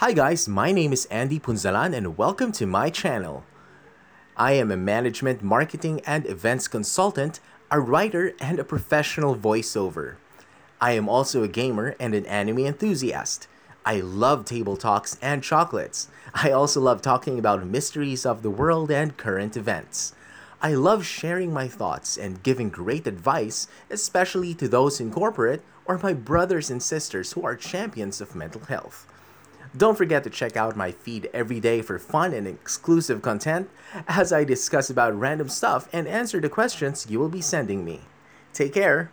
Hi guys, my name is Andy Punzalan and welcome to my channel. I am a management, marketing, and events consultant, a writer, and a professional voiceover. I am also a gamer and an anime enthusiast. I love table talks and chocolates. I also love talking about mysteries of the world and current events. I love sharing my thoughts and giving great advice, especially to those in corporate or my brothers and sisters who are champions of mental health. Don't forget to check out my feed every day for fun and exclusive content as I discuss about random stuff and answer the questions you will be sending me. Take care!